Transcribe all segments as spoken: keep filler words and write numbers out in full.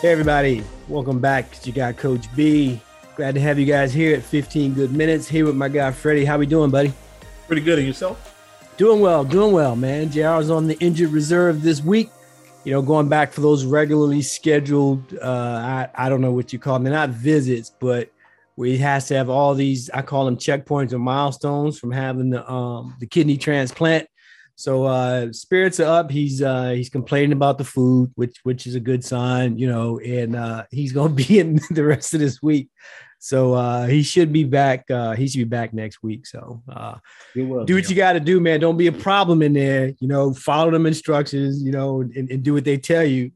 Hey everybody, welcome back. It's your guy Coach B. Glad to have you guys here at fifteen Good Minutes, here with my guy Freddie. How we doing, buddy? Pretty good. And yourself? Doing well, doing well, man. J R's on the injured reserve this week. You know, going back for those regularly scheduled, uh, I, I don't know what you call them. They're not visits, but we has to have all these, I call them checkpoints or milestones from having the, um, the kidney transplant. So uh, spirits are up. He's uh, he's complaining about the food, which which is a good sign, you know, and uh, he's going to be in the rest of this week. So uh, he should be back. Uh, he should be back next week. So uh, will, do what man. you got to do, man. Don't be a problem in there. You know, follow them instructions, you know, and, and do what they tell you.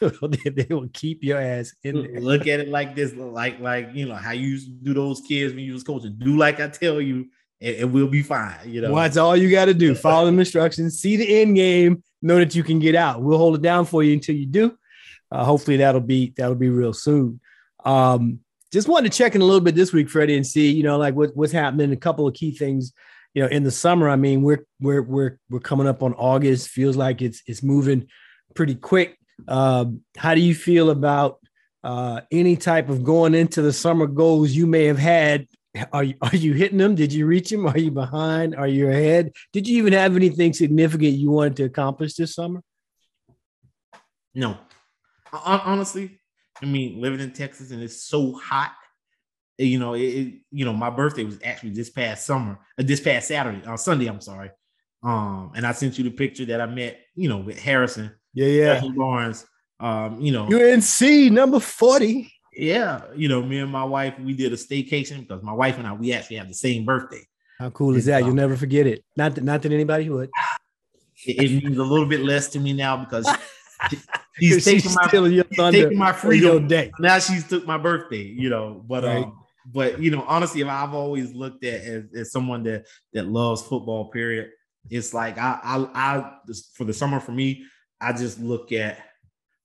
they, they will keep your ass in there. Look at it like this, like, like you know, how you used to do those kids when you was coaching. Do like I tell you. It will be fine, you know. Well, that's all you got to do. Follow the instructions, see the end game, know that you can get out. We'll hold it down for you until you do. Uh, hopefully, that'll be that'll be real soon. Um, just wanted to check in a little bit this week, Freddie, and see, you know, like what, what's happening. A couple of key things, you know, in the summer. I mean, we're we're we're we're coming up on August. Feels like it's it's moving pretty quick. Um, how do you feel about uh, any type of going into the summer goals you may have had? Are you, are you hitting them? Did you reach them? Are you behind? Are you ahead? Did you even have anything significant you wanted to accomplish this summer? No. Honestly, I mean, living in Texas and it's so hot, you know, it, you know, my birthday was actually this past summer, uh, this past Saturday, uh, Sunday, I'm sorry. Um, and I sent you the picture that I met, you know, with Harrison. Yeah, yeah. Lawrence, um, you know. U N C number forty. Yeah, you know, me and my wife, we did a staycation because my wife and I, we actually have the same birthday. How cool is that? You'll um, never forget it. Not that, not that anybody would. It, it means a little bit less to me now because she's taking she's my she's taking my freedom day. Now she's took my birthday, you know. But right. um, but you know, honestly, I've always looked at as, as someone that that loves football. Period. It's like I I I for the summer for me, I just look at.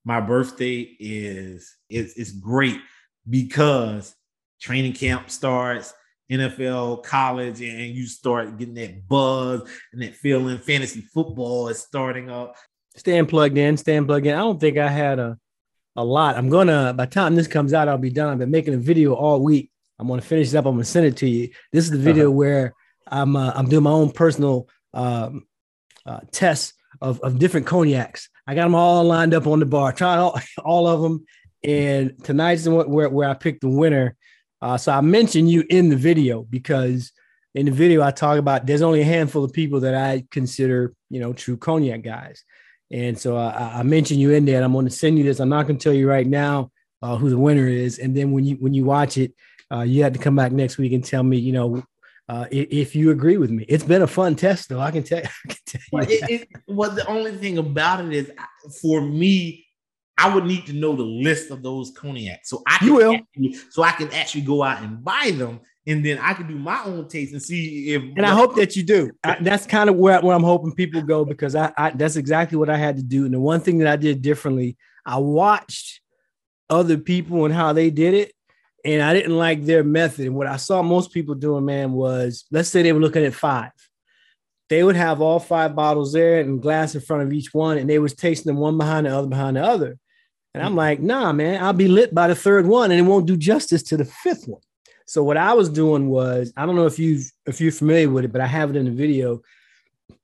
My birthday is, is, is great because training camp starts, N F L, college, and you start getting that buzz and that feeling. Fantasy football is starting up. Staying plugged in, staying plugged in. I don't think I had a, a lot. I'm going to, by the time this comes out, I'll be done. I've been making a video all week. I'm going to finish it up. I'm going to send it to you. This is the video uh-huh. where I'm uh, I'm doing my own personal um, uh, test of, of different cognacs. I got them all lined up on the bar, tried all, all of them. And tonight's the one where, where I picked the winner. Uh, so I mentioned you in the video because in the video I talk about there's only a handful of people that I consider, you know, true cognac guys. And so I, I mentioned you in there and I'm going to send you this. I'm not going to tell you right now uh, who the winner is. And then when you, when you watch it, uh, you have to come back next week and tell me, you know, Uh, if you agree with me. It's been a fun test, though. I can tell, I can tell you. It, it, well, the only thing about it is, for me, I would need to know the list of those cognacs. So I can you will. Actually, so I can actually go out and buy them, and then I can do my own taste and see if. And I hope that you do. I, that's kind of where, where I'm hoping people go because I, I that's exactly what I had to do. And the one thing that I did differently, I watched other people and how they did it. And I didn't like their method. And what I saw most people doing, man, was let's say they were looking at five. They would have all five bottles there and glass in front of each one. And they was tasting them one behind the other, behind the other. And I'm like, nah, man, I'll be lit by the third one and it won't do justice to the fifth one. So what I was doing was, I don't know if you if you're familiar with it, but I have it in the video.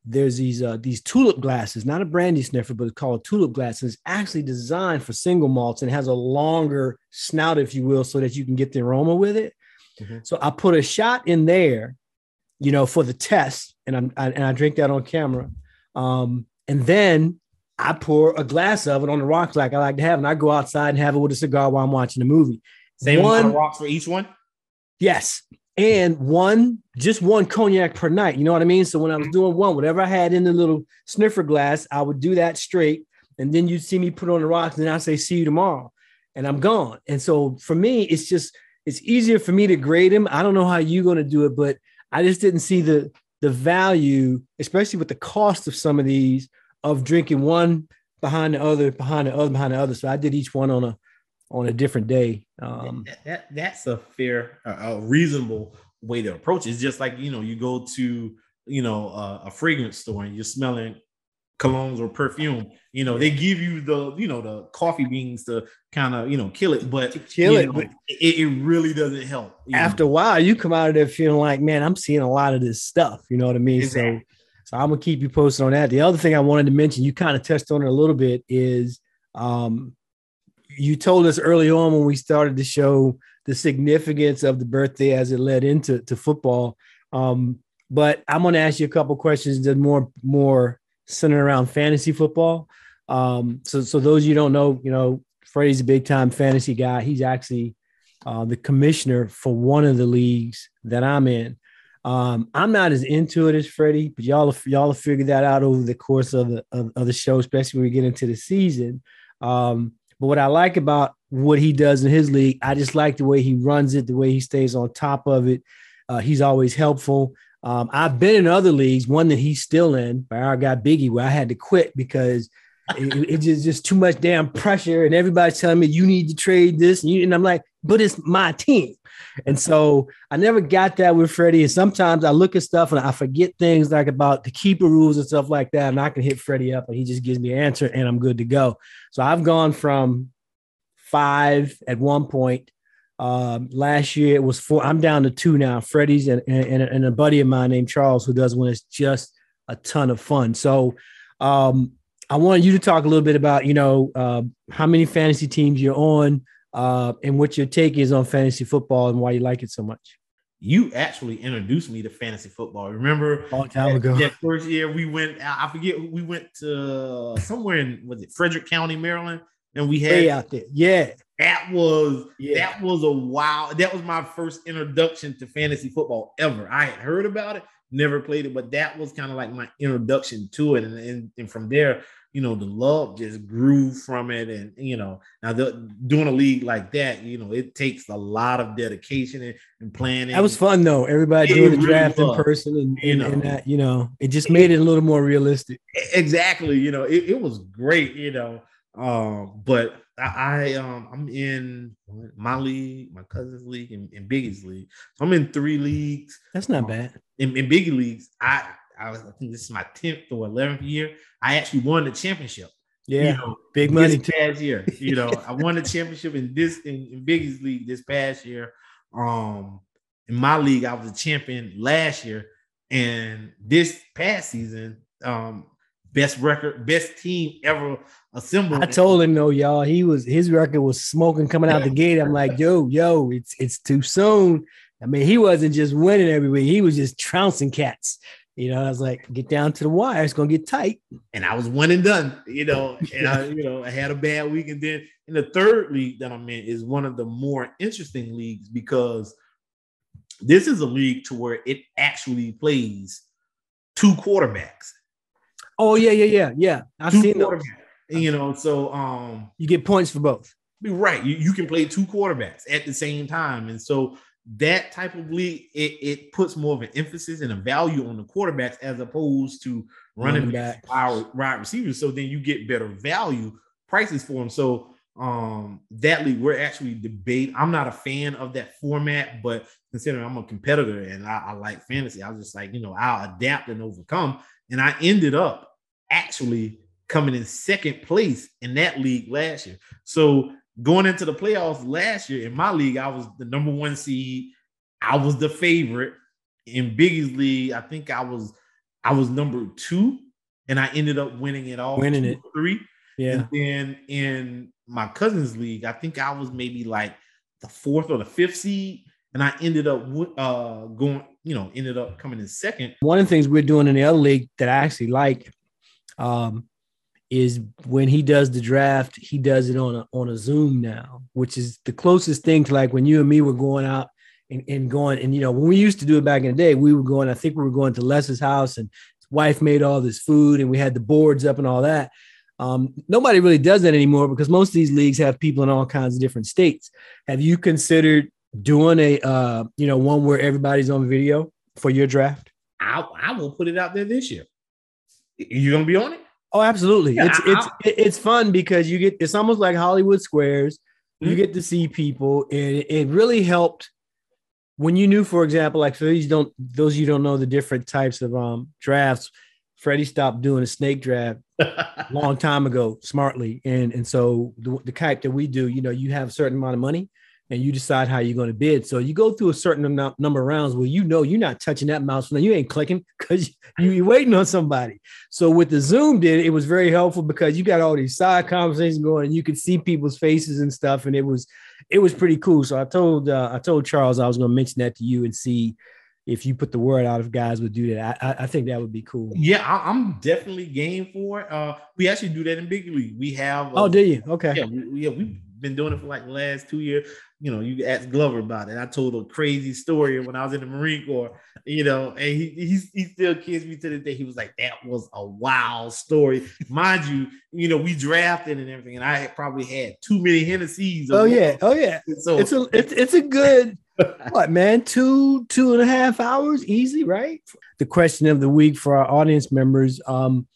There's these uh, these tulip glasses, not a brandy sniffer, but it's called tulip glasses. It's actually designed for single malts and has a longer snout, if you will, so that you can get the aroma with it. Mm-hmm. So I put a shot in there, you know, for the test, and I'm, I and I drink that on camera. Um, and then I pour a glass of it on the rocks like I like to have, and I go outside and have it with a cigar while I'm watching the movie. Same one on the rocks for each one? Yes. And one, just one cognac per night. You know what I mean? So when I was doing one, whatever I had in the little sniffer glass, I would do that straight. And then you'd see me put on the rocks and I'd say, see you tomorrow. And I'm gone. And so for me, it's just, it's easier for me to grade them. I don't know how you're going to do it, but I just didn't see the, the value, especially with the cost of some of these, of drinking one behind the other, behind the other, behind the other. So I did each one on a, on a different day. Um, that, that that's a fair, uh, a reasonable way to approach it. It's just like, you know, you go to, you know, uh, a fragrance store and you're smelling colognes or perfume. You know, they give you the, you know, the coffee beans to kind of, you know, kill it, but kill you it. Know, it, it really doesn't help. After know. a while, you come out of there feeling like, man, I'm seeing a lot of this stuff. You know what I mean? Exactly. So, so I'm gonna keep you posted on that. The other thing I wanted to mention, you kind of touched on it a little bit, is um, you told us early on when we started the show the significance of the birthday as it led into to football. Um, but I'm gonna ask you a couple questions that more more. centered around fantasy football. Um, so, so those of you who don't know, you know, Freddie's a big time fantasy guy. He's actually uh, the commissioner for one of the leagues that I'm in. Um, I'm not as into it as Freddie, but y'all, y'all have figured that out over the course of the, of, of the show, especially when we get into the season. Um, but what I like about what he does in his league, I just like the way he runs it, the way he stays on top of it. Uh, he's always helpful. Um, I've been in other leagues, one that he's still in, by our guy Biggie, where I had to quit because it, it just, just too much damn pressure. And everybody's telling me, you need to trade this. And, you, and I'm like, but it's my team. And so I never got that with Freddie. And sometimes I look at stuff and I forget things like about the keeper rules and stuff like that. And I can hit Freddie up and he just gives me an answer and I'm good to go. So I've gone from five at one point. Um, last year it was four. I'm down to two now. Freddie's and, and, and a buddy of mine named Charles, who does one. It's just a ton of fun. So um, I wanted you to talk a little bit about, you know, uh, how many fantasy teams you're on uh, and what your take is on fantasy football and why you like it so much. You actually introduced me to fantasy football. Remember a long time ago. That first year we went, I forget, we went to somewhere in, was it Frederick County, Maryland? And we had way out there. Yeah. That was yeah. that was a wild. That was my first introduction to fantasy football ever. I had heard about it, never played it, but that was kind of like my introduction to it. And, and and from there, you know, the love just grew from it. And you know, now the, doing a league like that, you know, it takes a lot of dedication and, and planning. That was fun though. Everybody doing the really draft was. in person, and, you and, know, and that, you know, it just made it, it a little more realistic. Exactly. You know, it, it was great. You know, um, but. I um I'm in my league, my cousin's league, and, and Biggie's league. So I'm in three leagues. That's not um, bad. In, in Biggie leagues, I I, was, I think this is my tenth or eleventh year. I actually won the championship. Yeah, you know, big money this past year. You know, I won the championship in this in, in Biggie's league this past year. Um, in my league, I was a champion last year, and this past season, um. Best record, best team ever assembled. I told him though, y'all, he was his record was smoking coming out the gate. I'm like, yo, yo, it's it's too soon. I mean, he wasn't just winning every week; he was just trouncing cats. You know, I was like, get down to the wire; it's gonna get tight. And I was one and done. You know, and I, you know, I had a bad week. And then in the third league that I'm in is one of the more interesting leagues because this is a league to where it actually plays two quarterbacks. Oh, yeah, yeah, yeah, yeah. I've two seen those. You know, so um, you get points for both. Right. You, you can play two quarterbacks at the same time. And so that type of league, it, it puts more of an emphasis and a value on the quarterbacks as opposed to running back, wide receivers. So then you get better value prices for them. So um, that league, we're actually debating. I'm not a fan of that format, but considering I'm a competitor and I, I like fantasy, I was just like, you know, I'll adapt and overcome. And I ended up actually coming in second place in that league last year. So going into the playoffs last year in my league, I was the number one seed. I was the favorite. In Biggie's league, I think I was I was number two, and I ended up winning it all. Winning it three. Yeah. And then in my cousin's league, I think I was maybe like the fourth or the fifth seed. And I ended up uh, going, you know, ended up coming in second. One of the things we're doing in the other league that I actually like um, is when he does the draft, he does it on a, on a Zoom now, which is the closest thing to like when you and me were going out and, and going. And, you know, when we used to do it back in the day, we were going, I think we were going to Les's house and his wife made all this food and we had the boards up and all that. Um, nobody really does that anymore because most of these leagues have people in all kinds of different states. Have you considered doing a, uh, you know, one where everybody's on video for your draft? I, I will put it out there this year. You gonna be on it? Oh, absolutely! Yeah, it's I, it's I, it's fun because you get it's almost like Hollywood Squares. Mm-hmm. You get to see people, and it, it really helped when you knew, for example, like for these don't those of you who don't know the different types of um drafts. Freddie stopped doing a snake draft a long time ago, smartly. And, and so the, the type that we do, you know, you have a certain amount of money and you decide how you're going to bid. So you go through a certain amount, number of rounds where you know you're not touching that mouse. You ain't clicking because you, you're waiting on somebody. So with the Zoom did, it was very helpful because you got all these side conversations going and you could see people's faces and stuff. And it was it was pretty cool. So I told uh, I told Charles I was going to mention that to you and see if you put the word out if guys would do that. I, I think that would be cool. Yeah, I, I'm definitely game for it. Uh, we actually do that in Big League. We have. Uh, oh, do you? Okay. Yeah, we, yeah, we've been doing it for like the last two years. You know, you asked Glover about it. I told a crazy story when I was in the Marine Corps, you know, and he he, he still kids me to this day. He was like, that was a wild story. Mind you, you know, we drafted and everything, and I had probably had too many Hennessy's. Oh, yeah. Oh, yeah. So it's a it's, it's a good... What, man? Two, two and a half hours? Easy, right? The question of the week for our audience members. Um,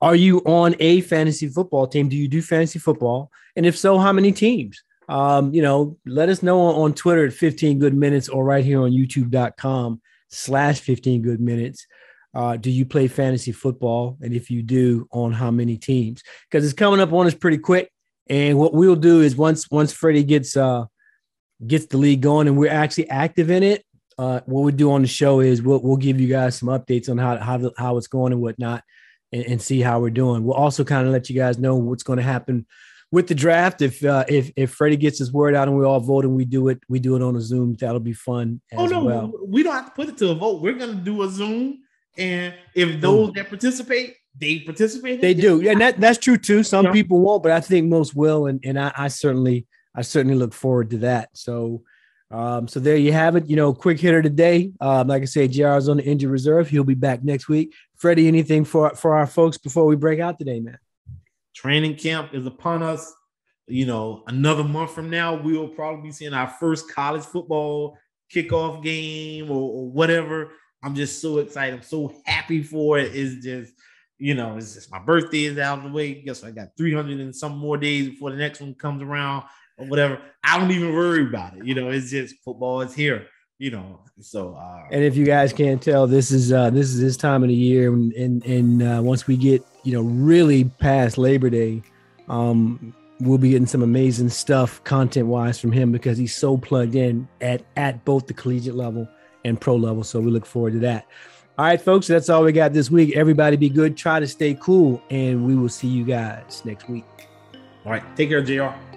are you on a fantasy football team? Do you do fantasy football? And if so, how many teams? Um, you know, let us know on, on Twitter at fifteen good minutes or right here on youtube.com slash 15 good minutes. Uh, do you play fantasy football? And if you do, on how many teams? Because it's coming up on us pretty quick. And what we'll do is once, once Freddie gets, uh, gets the league going and we're actually active in it, uh, what we do on the show is we'll, we'll give you guys some updates on how, how, how it's going and whatnot, and, and see how we're doing. We'll also kind of let you guys know what's going to happen with the draft. If, uh, if, if Freddie gets his word out and we all vote and we do it, we do it on a Zoom. That'll be fun. As oh no, well. We don't have to put it to a vote. We're going to do a Zoom. And if those that participate, they participate. They do. Yeah, and that, that's true too. Some yeah. people won't, but I think most will. And, and I, I certainly, I certainly look forward to that. So, um, so there you have it. You know, quick hitter today. Um, like I said, J R's on the injured reserve. He'll be back next week. Freddie, anything for, for our folks before we break out today, man? Training camp is upon us. You know, another month from now, we will probably be seeing our first college football kickoff game or, or whatever. I'm just so excited. I'm so happy for it. It's just, you know, it's just my birthday is out of the way. Guess what? I got three hundred and some more days before the next one comes around. Or whatever, I don't even worry about it. You know, it's just football is here. You know, so. Uh, and if you guys can't tell, this is uh, this is this time of the year, and and, and uh, once we get, you know, really past Labor Day, um, we'll be getting some amazing stuff content wise from him because he's so plugged in at at both the collegiate level and pro level. So we look forward to that. All right, folks, that's all we got this week. Everybody, be good. Try to stay cool, and we will see you guys next week. All right, take care, J R.